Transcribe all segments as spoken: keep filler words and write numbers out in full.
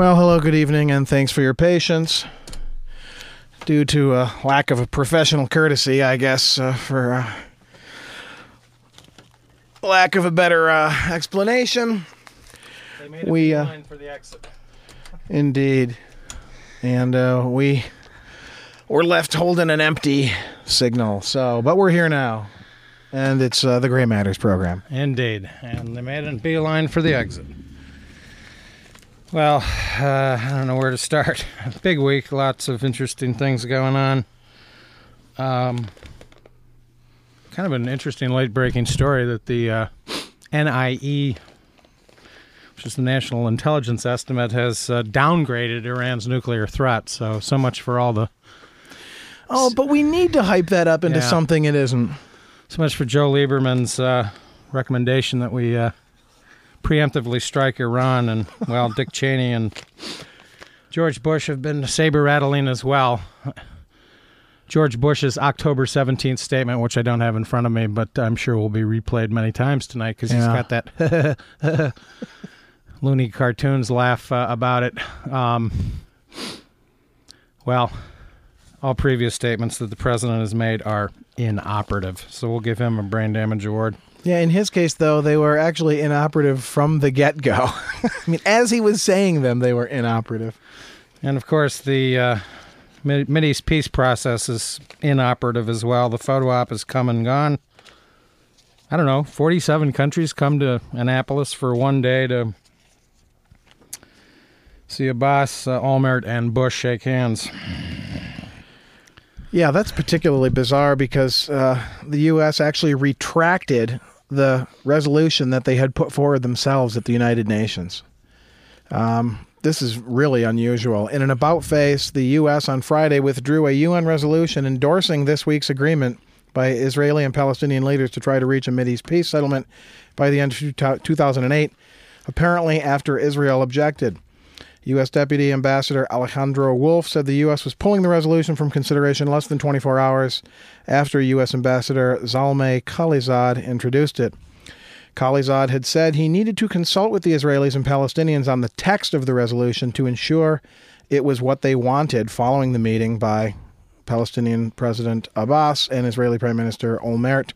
Well, hello, good evening, and thanks for your patience. Due to a lack of a professional courtesy, I guess, uh, for uh, lack of a better uh, explanation, they made a we uh, for the exit. Indeed, and uh, we were left holding an empty signal. So, but we're here now, and it's uh, the Gray Matters program. Indeed, and they made a beeline for the exit. Well, uh, I don't know where to start. Big week, lots of interesting things going on. Um, kind of an interesting late-breaking story that the uh, N I E, which is the National Intelligence Estimate, has uh, downgraded Iran's nuclear threat. So, so much for all the... Oh, but we need to hype that up into yeah. something it isn't. So much for Joe Lieberman's uh, recommendation that we... Uh, preemptively strike Iran, and, well, Dick Cheney and George Bush have been saber-rattling as well. George Bush's October seventeenth statement, which I don't have in front of me, but I'm sure will be replayed many times tonight because yeah. he's got that loony cartoons laugh uh, about it. Um, well, all previous statements that the president has made are inoperative, so we'll give him a brain damage award. Yeah, in his case, though, they were actually inoperative from the get-go. I mean, as he was saying them, they were inoperative. And, of course, the uh, Mideast peace process is inoperative as well. The photo op has come and gone. I don't know, forty-seven countries come to Annapolis for one day to see Abbas, uh, Olmert, and Bush shake hands. Yeah, that's particularly bizarre because uh, the U S actually retracted the resolution that they had put forward themselves at the United Nations. Um, this is really unusual. In an about-face, the U S on Friday withdrew a U N resolution endorsing this week's agreement by Israeli and Palestinian leaders to try to reach a Mideast peace settlement by the end of two thousand eight, apparently after Israel objected. U S. Deputy Ambassador Alejandro Wolf said the U S was pulling the resolution from consideration less than twenty-four hours after U S. Ambassador Zalmay Khalilzad introduced it. Khalilzad had said he needed to consult with the Israelis and Palestinians on the text of the resolution to ensure it was what they wanted following the meeting by Palestinian President Abbas and Israeli Prime Minister Olmert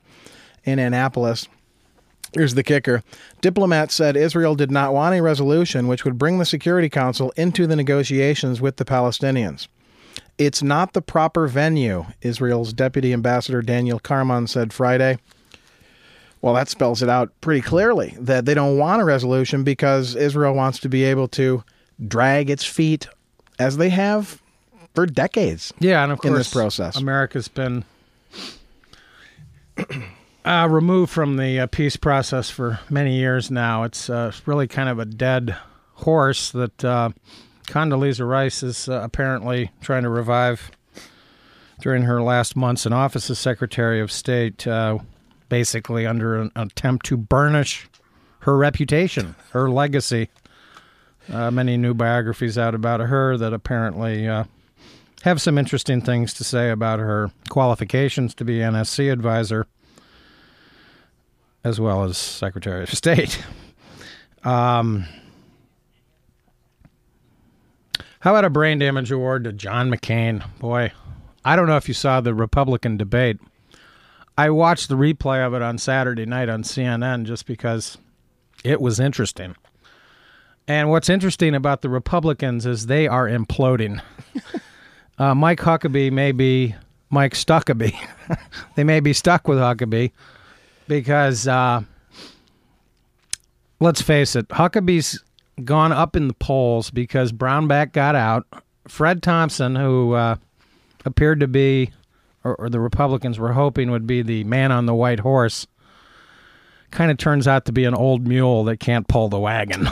in Annapolis. Here's the kicker. Diplomats said Israel did not want a resolution which would bring the Security Council into the negotiations with the Palestinians. It's not the proper venue, Israel's Deputy Ambassador Daniel Karman said Friday. Well, that spells it out pretty clearly, that they don't want a resolution because Israel wants to be able to drag its feet, as they have for decades. Yeah, and of course, in this process, America's been... Uh, removed from the uh, peace process for many years now. It's uh, really kind of a dead horse that uh, Condoleezza Rice is uh, apparently trying to revive during her last months in office as Secretary of State, uh, basically under an attempt to burnish her reputation, her legacy. Uh, many new biographies out about her that apparently uh, have some interesting things to say about her qualifications to be N S C advisor, as well as Secretary of State. Um, how about a brain damage award to John McCain? Boy, I don't know if you saw the Republican debate. I watched the replay of it on Saturday night on C N N just because it was interesting. And what's interesting about the Republicans is they are imploding. uh, Mike Huckabee may be Mike Stuckabee. They may be stuck with Huckabee. Because, uh, let's face it, Huckabee's gone up in the polls because Brownback got out. Fred Thompson, who uh, appeared to be, or, or the Republicans were hoping would be the man on the white horse, kind of turns out to be an old mule that can't pull the wagon.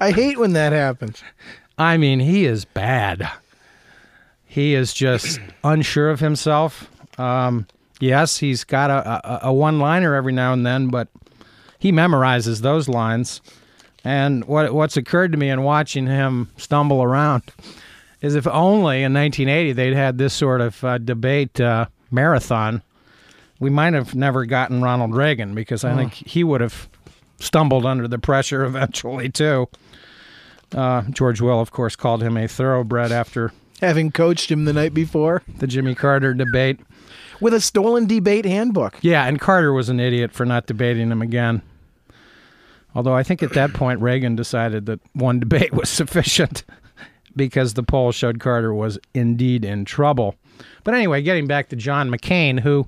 I hate when that happens. I mean, he is bad. He is just unsure of himself. Um... Yes, he's got a, a, a one-liner every now and then, but he memorizes those lines. And what what's occurred to me in watching him stumble around is if only in nineteen eighty they'd had this sort of uh, debate uh, marathon, we might have never gotten Ronald Reagan, because I oh. think he would have stumbled under the pressure eventually, too. Uh, George Will, of course, called him a thoroughbred after having coached him the night before. The Jimmy Carter debate. With a stolen debate handbook. Yeah, and Carter was an idiot for not debating him again. Although I think at that point Reagan decided that one debate was sufficient because the poll showed Carter was indeed in trouble. But anyway, getting back to John McCain, who,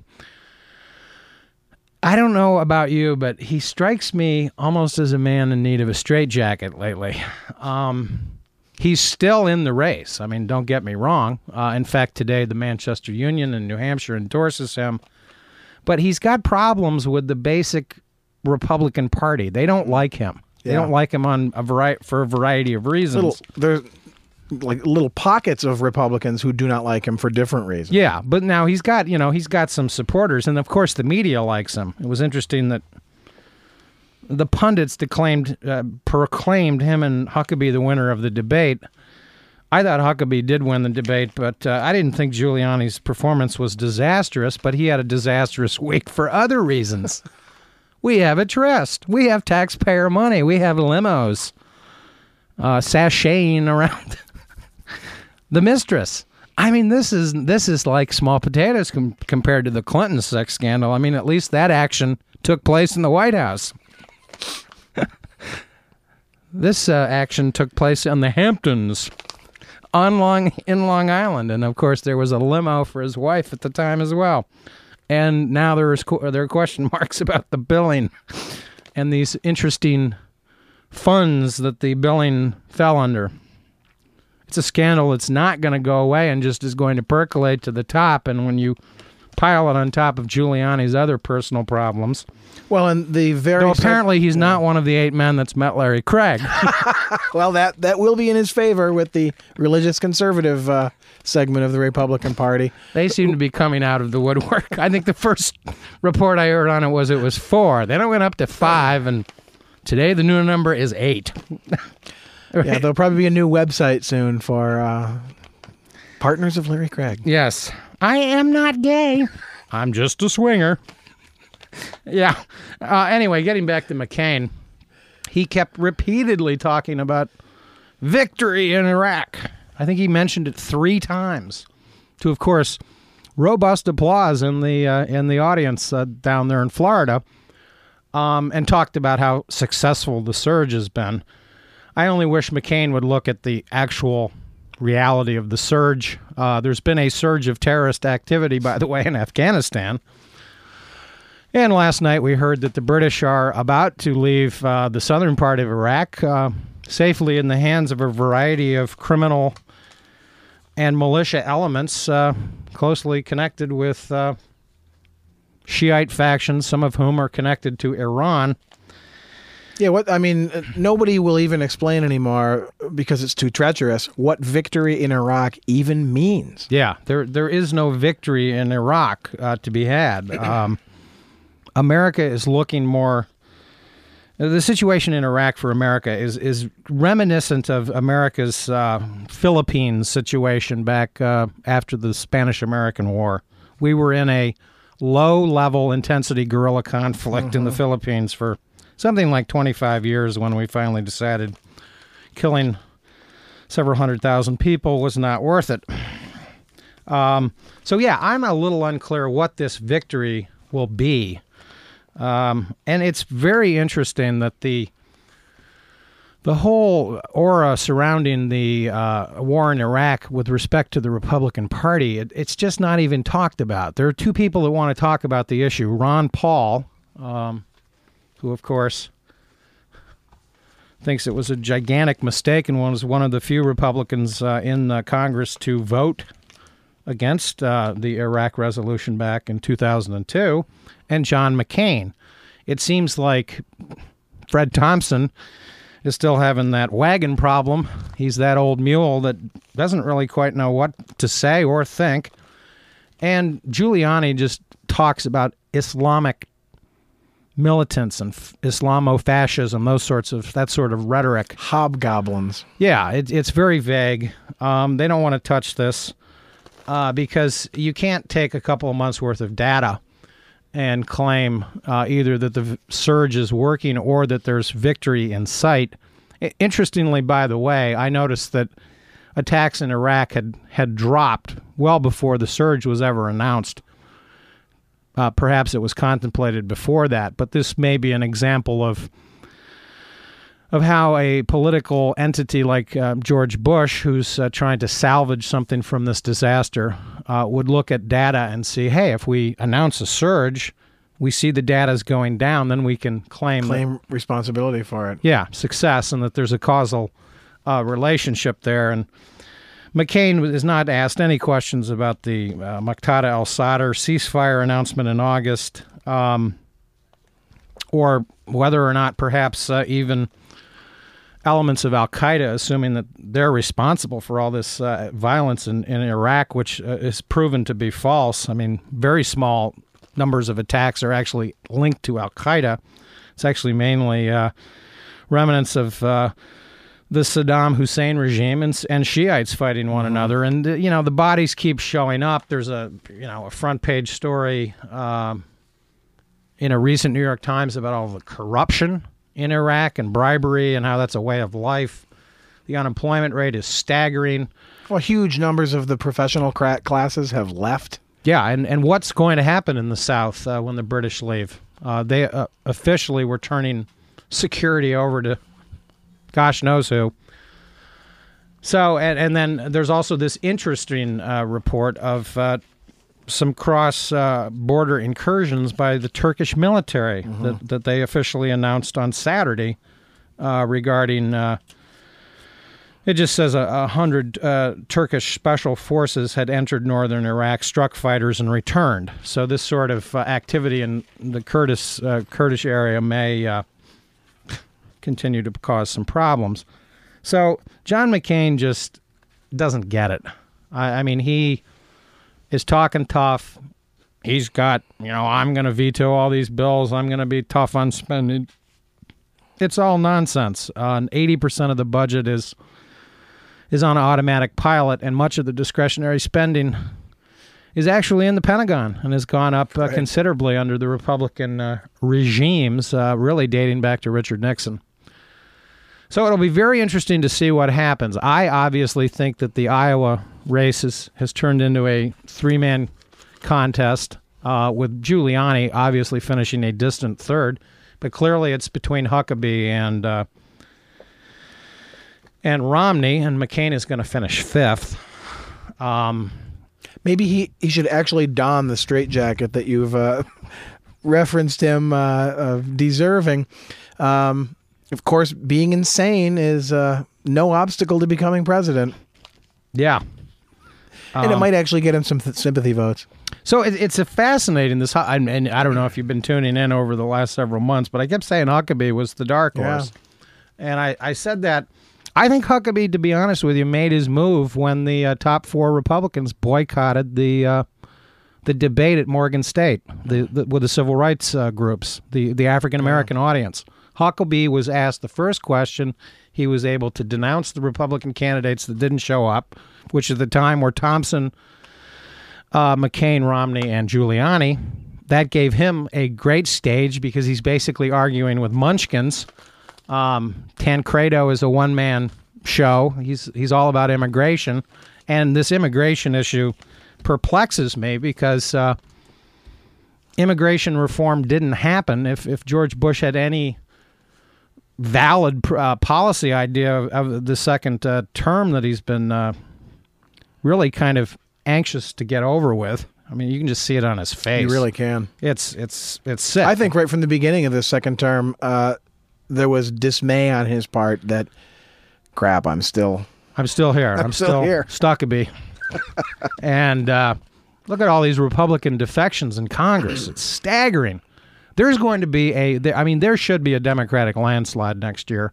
I don't know about you, but he strikes me almost as a man in need of a straitjacket lately. Um... He's still in the race. I mean, don't get me wrong. Uh, in fact, today the Manchester Union in New Hampshire endorses him. But he's got problems with the basic Republican Party. They don't like him. They yeah. don't like him on a variety for a variety of reasons. Little, there's like little pockets of Republicans who do not like him for different reasons. Yeah, but now he's got you know he's got some supporters, and of course the media likes him. It was interesting that the pundits declaimed, uh, proclaimed him and Huckabee the winner of the debate. I thought Huckabee did win the debate, but uh, I didn't think Giuliani's performance was disastrous, but he had a disastrous week for other reasons. We have a tryst. We have taxpayer money. We have limos uh, sashaying around the mistress. I mean, this is this is like small potatoes com- compared to the Clinton sex scandal. I mean, at least that action took place in the White House. This uh, action took place in the Hamptons on Long, in Long Island. And, of course, there was a limo for his wife at the time as well. And now there, is, there are question marks about the billing and these interesting funds that the billing fell under. It's a scandal that's not going to go away and just is going to percolate to the top. And when you pile it on top of Giuliani's other personal problems. Well, and the very... Though apparently he's not one of the eight men that's met Larry Craig. Well, that, that will be in his favor with the religious conservative uh, segment of the Republican Party. They seem to be coming out of the woodwork. I think the first report I heard on it was it was four. Then it went up to five, and today the new number is eight. Right? Yeah, there'll probably be a new website soon for uh, Partners of Larry Craig. Yes. I am not gay. I'm just a swinger. Yeah. Uh, anyway, getting back to McCain, he kept repeatedly talking about victory in Iraq. I think he mentioned it three times. To, of course, robust applause in the uh, in the audience uh, down there in Florida, um, and talked about how successful the surge has been. I only wish McCain would look at the actual reality of the surge. Uh, there's been a surge of terrorist activity, by the way, in Afghanistan. And last night we heard that the British are about to leave uh, the southern part of Iraq uh, safely in the hands of a variety of criminal and militia elements uh, closely connected with uh, Shiite factions, some of whom are connected to Iran. Yeah, what I mean, nobody will even explain anymore because it's too treacherous what victory in Iraq even means. Yeah, there there is no victory in Iraq uh, to be had. Um, America is looking more... The situation in Iraq for America is, is reminiscent of America's uh, Philippines situation back uh, after the Spanish-American War. We were in a low-level intensity guerrilla conflict mm-hmm. in the Philippines for something like twenty-five years when we finally decided killing several hundred thousand people was not worth it. Um, so, yeah, I'm a little unclear what this victory will be. Um, and it's very interesting that the the whole aura surrounding the uh, war in Iraq with respect to the Republican Party, it, it's just not even talked about. There are two people that want to talk about the issue. Ron Paul... Um, who, of course, thinks it was a gigantic mistake and was one of the few Republicans uh, in uh, Congress to vote against uh, the Iraq resolution back in two thousand two, and John McCain. It seems like Fred Thompson is still having that wagon problem. He's that old mule that doesn't really quite know what to say or think. And Giuliani just talks about Islamic militants and f- Islamo-fascism, those sorts of, that sort of rhetoric. Hobgoblins. Yeah, it, it's very vague. Um, they don't want to touch this uh, because you can't take a couple of months' worth of data and claim uh, either that the v- surge is working or that there's victory in sight. Interestingly, by the way, I noticed that attacks in Iraq had, had dropped well before the surge was ever announced. Uh, perhaps it was contemplated before that, but this may be an example of of how a political entity like uh, George Bush, who's uh, trying to salvage something from this disaster, uh, would look at data and see, hey, if we announce a surge, we see the data's going down, then we can claim... Claim that, responsibility for it. Yeah, success, and that there's a causal uh, relationship there. And McCain is not asked any questions about the uh, Muqtada al-Sadr ceasefire announcement in August, um, or whether or not perhaps uh, even... elements of Al Qaeda, assuming that they're responsible for all this uh, violence in, in Iraq, which uh, is proven to be false. I mean, very small numbers of attacks are actually linked to Al Qaeda. It's actually mainly uh, remnants of uh, the Saddam Hussein regime and, and Shiites fighting one mm-hmm. another. And, you know, the bodies keep showing up. There's a, you know, a front page story um, in a recent New York Times about all the corruption in Iraq and bribery and how that's a way of life. The unemployment rate is staggering. Well, huge numbers of the professional classes have left. Yeah, and, and what's going to happen in the South uh, when the British leave? Uh, they uh, officially were turning security over to gosh knows who. So, and, and then there's also this interesting uh, report of uh, some cross-border uh, incursions by the Turkish military mm-hmm. that, that they officially announced on Saturday uh, regarding, uh, it just says a, a hundred uh, Turkish special forces had entered northern Iraq, struck fighters, and returned. So this sort of uh, activity in the Kurdish, uh, Kurdish area may uh, continue to cause some problems. So John McCain just doesn't get it. I, I mean, he... is talking tough. He's got, you know, I'm going to veto all these bills. I'm going to be tough on spending. It's all nonsense. Uh, and eighty percent of the budget is is on automatic pilot, and much of the discretionary spending is actually in the Pentagon and has gone up uh, considerably under the Republican uh, regimes, uh, really dating back to Richard Nixon. So it'll be very interesting to see what happens. I obviously think that the Iowa race is, has turned into a three-man contest uh, with Giuliani obviously finishing a distant third, but clearly it's between Huckabee and uh, and Romney, and McCain is going to finish fifth. Um, Maybe he, he should actually don the straitjacket that you've uh, referenced him uh, uh, deserving. Um Of course, being insane is uh, no obstacle to becoming president. Yeah. And um, it might actually get him some th- sympathy votes. So it, it's a fascinating, this, and I don't know if you've been tuning in over the last several months, but I kept saying Huckabee was the dark horse. Yeah. And I, I said that. I think Huckabee, to be honest with you, made his move when the uh, top four Republicans boycotted the uh, the debate at Morgan State the, the, with the civil rights uh, groups, the, the African-American yeah. audience. Huckabee was asked the first question. He was able to denounce the Republican candidates that didn't show up, which at the time were Thompson, uh, McCain, Romney, and Giuliani. That gave him a great stage because he's basically arguing with munchkins. Um, Tancredo is a one-man show. He's he's all about immigration. And this immigration issue perplexes me because uh, immigration reform didn't happen. If, if George Bush had any... valid uh, policy idea of, of the second uh, term that he's been uh, really kind of anxious to get over with. I mean, you can just see it on his face. You really can. It's it's it's sick. I think right from the beginning of this second term, uh, there was dismay on his part that, crap, I'm still... I'm still here. I'm, I'm still, still here. Stuckabee. And uh, look at all these Republican defections in Congress. It's staggering. There's going to be a, I mean, there should be a Democratic landslide next year.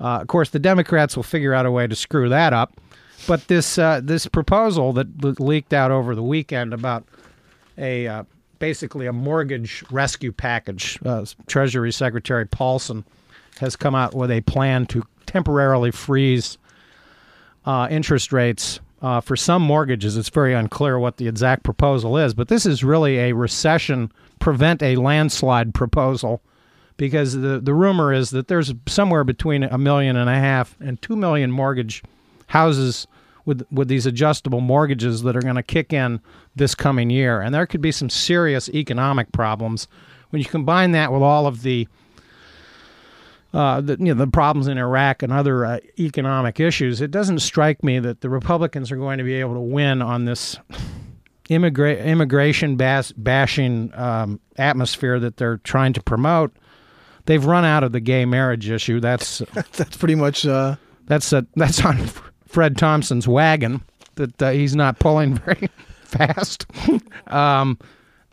Uh, of course, the Democrats will figure out a way to screw that up. But this uh, this proposal that leaked out over the weekend about a uh, basically a mortgage rescue package, uh, Treasury Secretary Paulson has come out with a plan to temporarily freeze uh, interest rates uh, for some mortgages. It's very unclear what the exact proposal is, but this is really a recession prevent a landslide proposal because the, the rumor is that there's somewhere between a million and a half and two million mortgage houses with with these adjustable mortgages that are going to kick in this coming year. And there could be some serious economic problems when you combine that with all of the Uh, the, you know, the problems in Iraq and other uh, economic issues. It doesn't strike me that the Republicans are going to be able to win on this immigra- immigration bas- bashing um, atmosphere that they're trying to promote. They've run out of the gay marriage issue. That's that's pretty much uh... that's uh, that's on Fred Thompson's wagon that uh, he's not pulling very fast. um,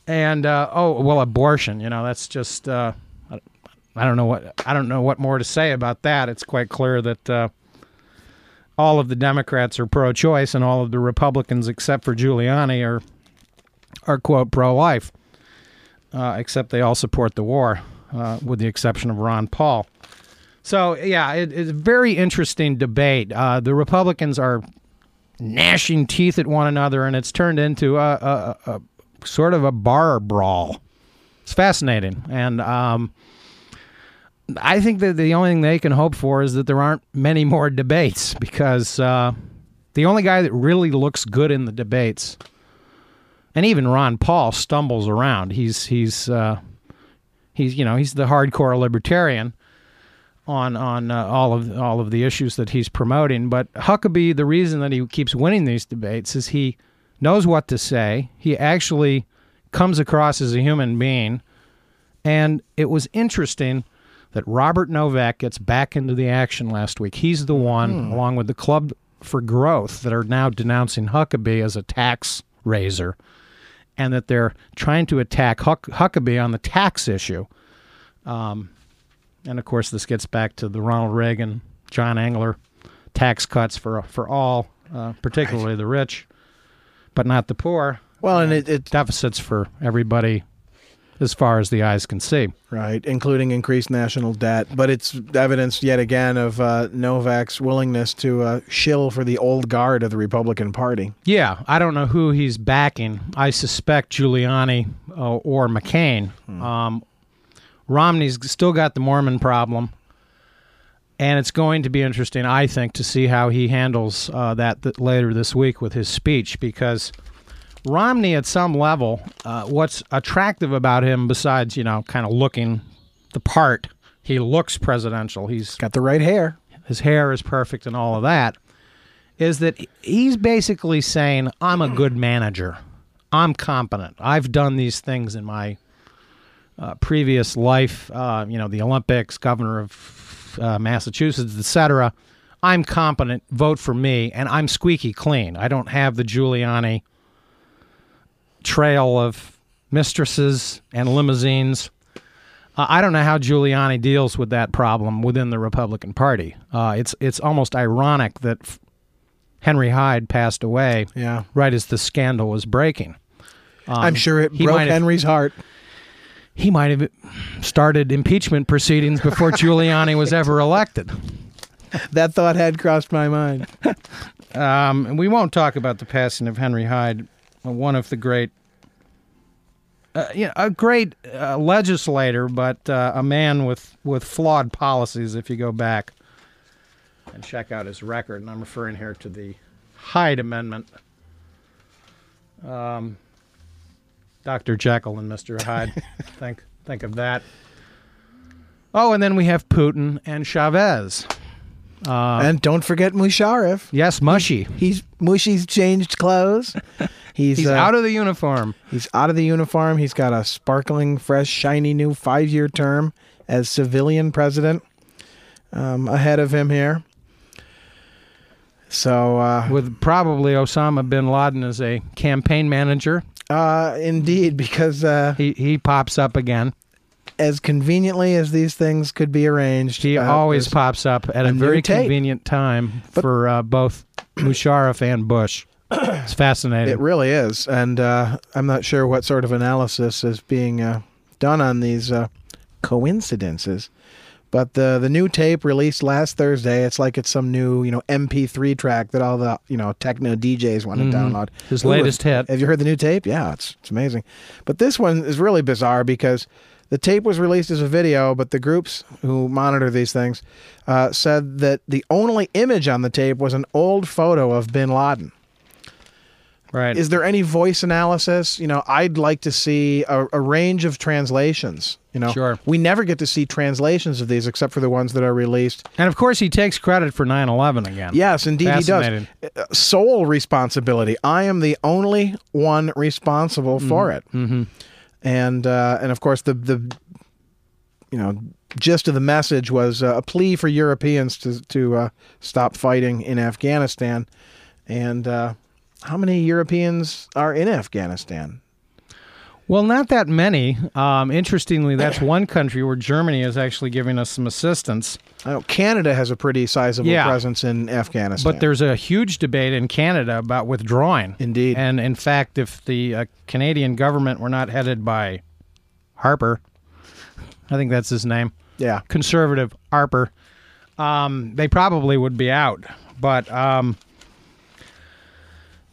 and uh, oh well, abortion. You know, that's just. Uh, I don't know what I don't know what more to say about that. It's quite clear that uh, all of the Democrats are pro-choice, and all of the Republicans, except for Giuliani, are are quote pro-life. Uh, except they all support the war, uh, with the exception of Ron Paul. So yeah, it, it's a very interesting debate. Uh, the Republicans are gnashing teeth at one another, and it's turned into a, a, a sort of a bar brawl. It's fascinating, and. Um, I think that the only thing they can hope for is that there aren't many more debates, because uh, the only guy that really looks good in the debates, and even Ron Paul stumbles around. He's he's uh, he's you know he's the hardcore libertarian on on uh, all of all of the issues that he's promoting. But Huckabee, the reason that he keeps winning these debates is he knows what to say. He actually comes across as a human being, and it was interesting that Robert Novak gets back into the action last week. He's the one, hmm. along with the Club for Growth, that are now denouncing Huckabee as a tax raiser, and that they're trying to attack Huck- Huckabee on the tax issue. Um, and, of course, this gets back to the Ronald Reagan, John Engler tax cuts for for all, uh, particularly right. the rich, but not the poor. Well, and it, it deficits for everybody as far as the eyes can see. Right, including increased national debt. But it's evidence yet again of uh, Novak's willingness to uh, shill for the old guard of the Republican Party. Yeah, I don't know who he's backing. I suspect Giuliani uh, or McCain. Hmm. Um, Romney's still got the Mormon problem. And it's going to be interesting, I think, to see how he handles uh, that th- later this week with his speech, because Romney, at some level, uh, what's attractive about him, besides, you know, kind of looking the part, he looks presidential. He's got the right hair. His hair is perfect and all of that, is that he's basically saying, I'm a good manager. I'm competent. I've done these things in my uh, previous life, uh, you know, the Olympics, governor of uh, Massachusetts, et cetera. I'm competent. Vote for me. And I'm squeaky clean. I don't have the Giuliani trail of mistresses and limousines. Uh, I don't know how Giuliani deals with that problem within the Republican Party. Uh, it's it's almost ironic that f- Henry Hyde passed away yeah. right as the scandal was breaking. Um, I'm sure it broke Henry's heart. He might have started impeachment proceedings before Giuliani was ever elected. That thought had crossed my mind. um, and we won't talk about the passing of Henry Hyde, one of the great, uh, you know, a great uh, legislator, but uh, a man with, with flawed policies, if you go back and check out his record. And I'm referring here to the Hyde Amendment. Um, Doctor Jekyll and Mister Hyde. think, think of that. Oh, and then we have Putin and Chavez. Uh, and don't forget Musharraf. Yes, Mushy. He's, he's Mushy's changed clothes. He's, he's uh, out of the uniform. He's out of the uniform. He's got a sparkling, fresh, shiny new five-year term as civilian president um, ahead of him here. So, uh, with probably Osama bin Laden as a campaign manager. Uh, indeed, because uh, he he pops up again. As conveniently as these things could be arranged. He uh, always pops up at a very convenient time but, for uh, both Musharraf and Bush. It's fascinating. It really is. And uh, I'm not sure what sort of analysis is being uh, done on these uh, coincidences. But the the new tape released last Thursday, it's like it's some new, you know, M P three track that all the, you know, techno D Js want to mm-hmm. download. His Ooh, latest hit. Have you heard the new tape? Yeah, it's it's amazing. But this one is really bizarre because the tape was released as a video, but the groups who monitor these things uh, said that the only image on the tape was an old photo of bin Laden. Right. Is there any voice analysis? You know, I'd like to see a, a range of translations. You know, sure. We never get to see translations of these except for the ones that are released. And of course, he takes credit for nine eleven again. Yes, indeed he does. Sole responsibility. I am the only one responsible mm-hmm. for it. Mm-hmm. And uh, and of course, the the you know gist of the message was uh, a plea for Europeans to to uh, stop fighting in Afghanistan, and. Uh, How many Europeans are in Afghanistan? Well, not that many. Um, interestingly, that's one country where Germany is actually giving us some assistance. Oh, Canada has a pretty sizable yeah. presence in Afghanistan. But there's a huge debate in Canada about withdrawing. Indeed. And in fact, if the uh, Canadian government were not headed by Harper, I think that's his name. Yeah. Conservative Harper. Um, they probably would be out. But... Um,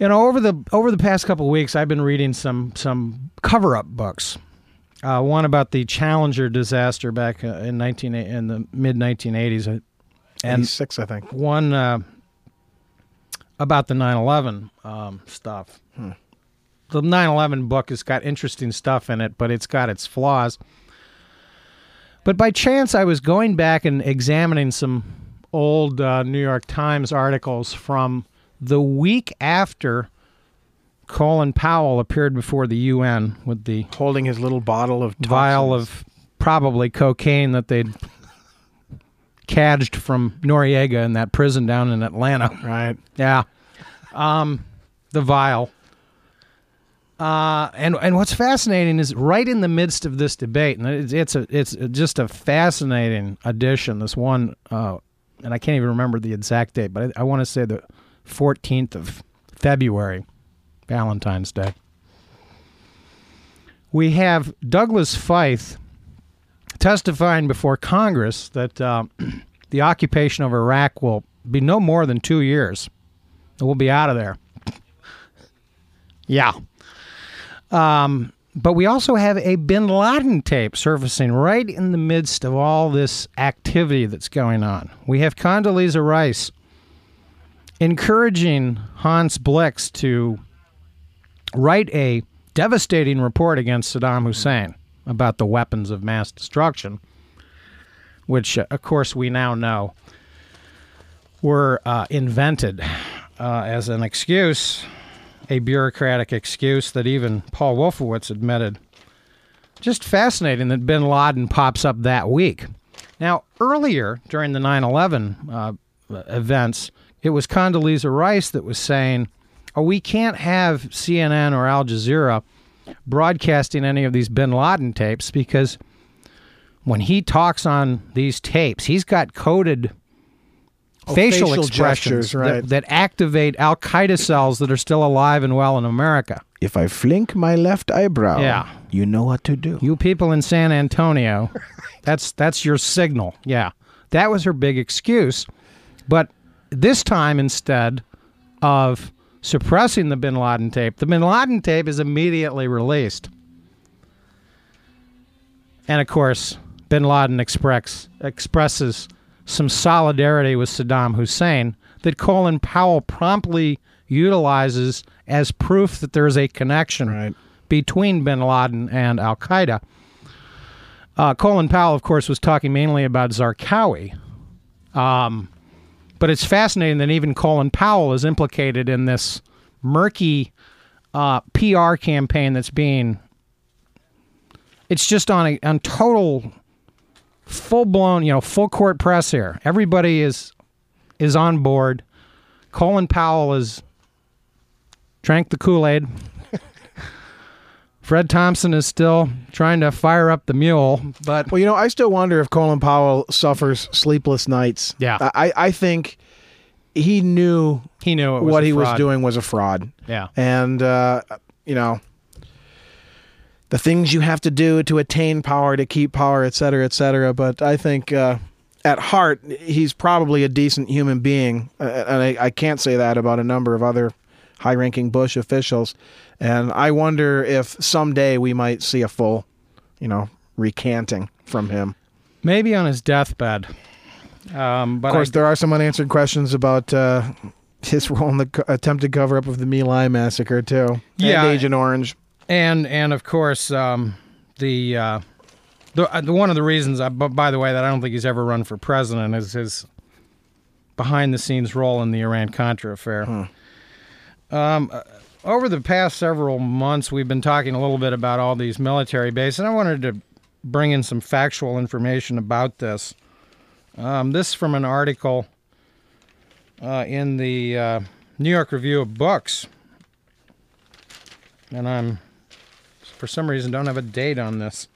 You know, over the over the past couple of weeks, I've been reading some some cover-up books. Uh, one about the Challenger disaster back in nineteen in the mid nineteen eighties, and eighty-six, I think. One uh, about the nine eleven um, stuff. Hmm. The nine eleven book has got interesting stuff in it, but it's got its flaws. But by chance, I was going back and examining some old uh, New York Times articles from. The week after Colin Powell appeared before the U N with the... Holding his little bottle of... Toxins. Vial of probably cocaine that they'd cadged from Noriega in that prison down in Atlanta. Right. Yeah. Um, the vial. Uh, and and what's fascinating is right in the midst of this debate, and it's, it's, a, it's just a fascinating addition, this one, uh, and I can't even remember the exact date, but I, I want to say that... fourteenth of February, Valentine's Day. We have Douglas Feith testifying before Congress that uh, the occupation of Iraq will be no more than two years. We'll be out of there. Yeah. Um, but we also have a bin Laden tape surfacing right in the midst of all this activity that's going on. We have Condoleezza Rice encouraging Hans Blix to write a devastating report against Saddam Hussein about the weapons of mass destruction, which, uh, of course, we now know were uh, invented uh, as an excuse, a bureaucratic excuse that even Paul Wolfowitz admitted. Just fascinating that bin Laden pops up that week. Now, earlier during the nine eleven uh, events... It was Condoleezza Rice that was saying, oh, we can't have C N N or Al Jazeera broadcasting any of these bin Laden tapes because when he talks on these tapes, he's got coded oh, facial, facial expressions gestures, right. that, that activate Al Qaeda cells that are still alive and well in America. If I flink my left eyebrow, yeah. you know what to do. You people in San Antonio, that's that's your signal. Yeah, that was her big excuse, but... This time, instead of suppressing the bin Laden tape, the bin Laden tape is immediately released. And, of course, bin Laden express, expresses some solidarity with Saddam Hussein that Colin Powell promptly utilizes as proof that there is a connection right. between bin Laden and al-Qaeda. Uh, Colin Powell, of course, was talking mainly about Zarqawi. Um... But it's fascinating that even Colin Powell is implicated in this murky uh, P R campaign that's being... It's just on a on total, full-blown, you know, full-court press here. Everybody is is on board. Colin Powell is drank the Kool-Aid. Fred Thompson is still trying to fire up the mule, but... Well, you know, I still wonder if Colin Powell suffers sleepless nights. Yeah. I, I think he knew... He knew it was what he was doing was a fraud. Yeah. And, uh, you know, the things you have to do to attain power, to keep power, et cetera, et cetera. But I think... Uh, at heart, he's probably a decent human being, and I, I can't say that about a number of other high-ranking Bush officials. And I wonder if someday we might see a full, you know, recanting from him. Maybe on his deathbed. Um, but of course, I... there are some unanswered questions about uh, his role in the co- attempted cover-up of the My Lai massacre, too. Yeah, and Agent Orange. And and of course, um, the. Uh... The, the one of the reasons, I, by the way, that I don't think he's ever run for president is his behind-the-scenes role in the Iran-Contra affair. Hmm. Um, over the past several months, we've been talking a little bit about all these military bases, and I wanted to bring in some factual information about this. Um, this is from an article uh, in the uh, New York Review of Books, and I'm, for some reason, don't have a date on this.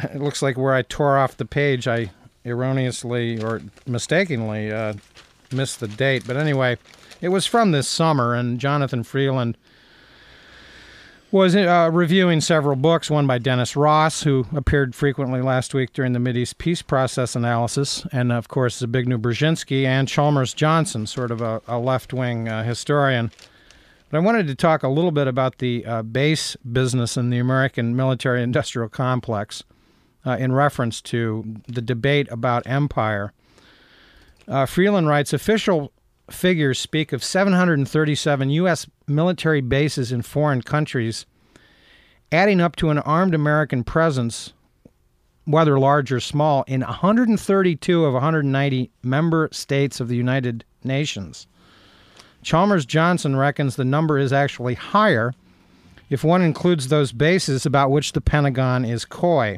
It looks like where I tore off the page, I erroneously or mistakenly uh, missed the date. But anyway, it was from this summer, and Jonathan Freeland was uh, reviewing several books, one by Dennis Ross, who appeared frequently last week during the Mideast Peace Process analysis, and, of course, Zbigniew Brzezinski, and Chalmers Johnson, sort of a, a left-wing uh, historian. But I wanted to talk a little bit about the uh, base business in the American military-industrial complex. Uh, in reference to the debate about empire. Uh, Freeland writes, official figures speak of seven hundred thirty-seven U S military bases in foreign countries, adding up to an armed American presence, whether large or small, in one hundred thirty-two of one hundred ninety member states of the United Nations. Chalmers Johnson reckons the number is actually higher if one includes those bases about which the Pentagon is coy.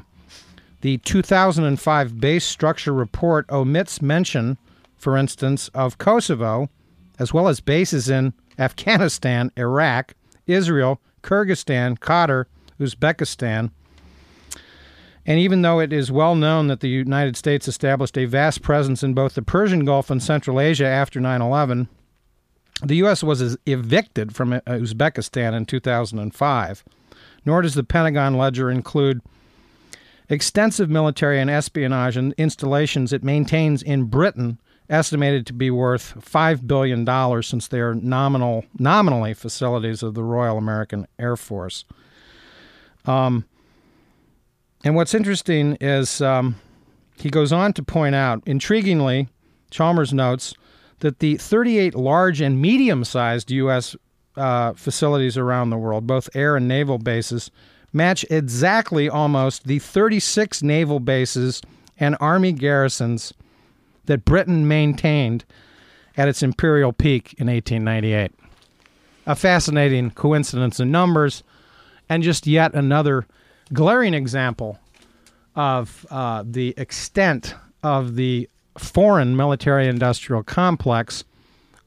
The two thousand five Base Structure Report omits mention, for instance, of Kosovo, as well as bases in Afghanistan, Iraq, Israel, Kyrgyzstan, Qatar, Uzbekistan. And even though it is well known that the United States established a vast presence in both the Persian Gulf and Central Asia after nine eleven, the U S was evicted from Uzbekistan in two thousand five. Nor does the Pentagon ledger include extensive military and espionage installations it maintains in Britain, estimated to be worth five billion dollars, since they are nominal, nominally facilities of the Royal American Air Force. Um, and what's interesting is um, he goes on to point out, intriguingly, Chalmers notes that the thirty-eight large and medium-sized U S uh, facilities around the world, both air and naval bases, match exactly almost the thirty-six naval bases and army garrisons that Britain maintained at its imperial peak in eighteen ninety-eight. A fascinating coincidence in numbers, and just yet another glaring example of uh, the extent of the foreign military-industrial complex.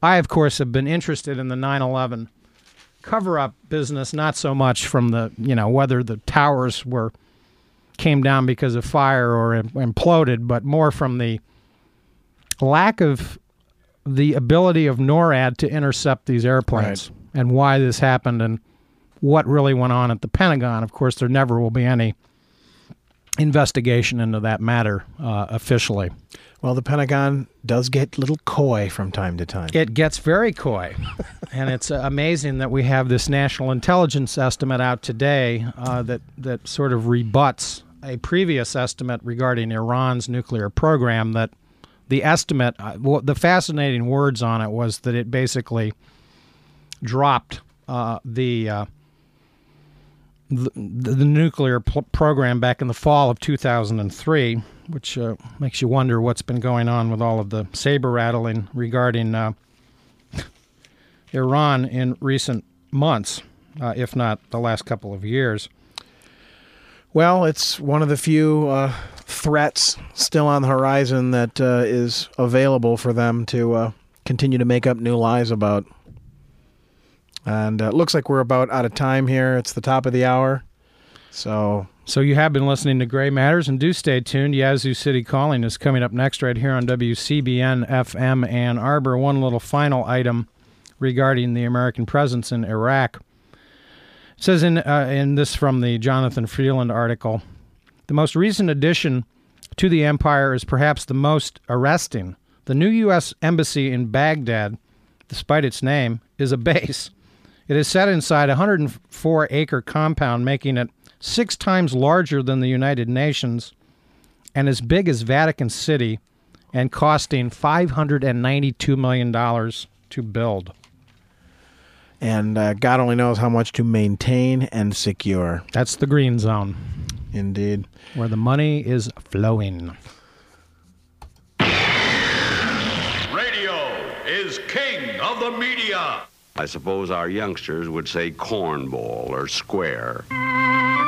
I, of course, have been interested in the nine eleven cover-up business, not so much from the, you know, whether the towers were came down because of fire or imploded, but more from the lack of the ability of NORAD to intercept these airplanes, right, and why this happened and what really went on at the Pentagon. Of course, there never will be any investigation into that matter uh, officially. Well, the Pentagon does get a little coy from time to time. It gets very coy. And it's uh, amazing that we have this National Intelligence Estimate out today uh, that, that sort of rebuts a previous estimate regarding Iran's nuclear program, that the estimate, uh, well, the fascinating words on it was that it basically dropped uh, the... Uh, The, the nuclear pl- program back in the fall of two thousand three, which uh, makes you wonder what's been going on with all of the saber-rattling regarding uh, Iran in recent months, uh, if not the last couple of years. Well, it's one of the few uh, threats still on the horizon that uh, is available for them to uh, continue to make up new lies about. And it uh, looks like we're about out of time here. It's the top of the hour. So so you have been listening to Gray Matters, and do stay tuned. Yazoo City Calling is coming up next right here on W C B N F M Ann Arbor. One little final item regarding the American presence in Iraq. It says in, uh, in this from the Jonathan Freeland article, the most recent addition to the empire is perhaps the most arresting. The new U S embassy in Baghdad, despite its name, is a base. It is set inside a one hundred four acre compound, making it six times larger than the United Nations and as big as Vatican City, and costing five hundred ninety-two million dollars to build. And uh, God only knows how much to maintain and secure. That's the green zone. Indeed. Where the money is flowing. Radio is king of the media. I suppose our youngsters would say cornball or square.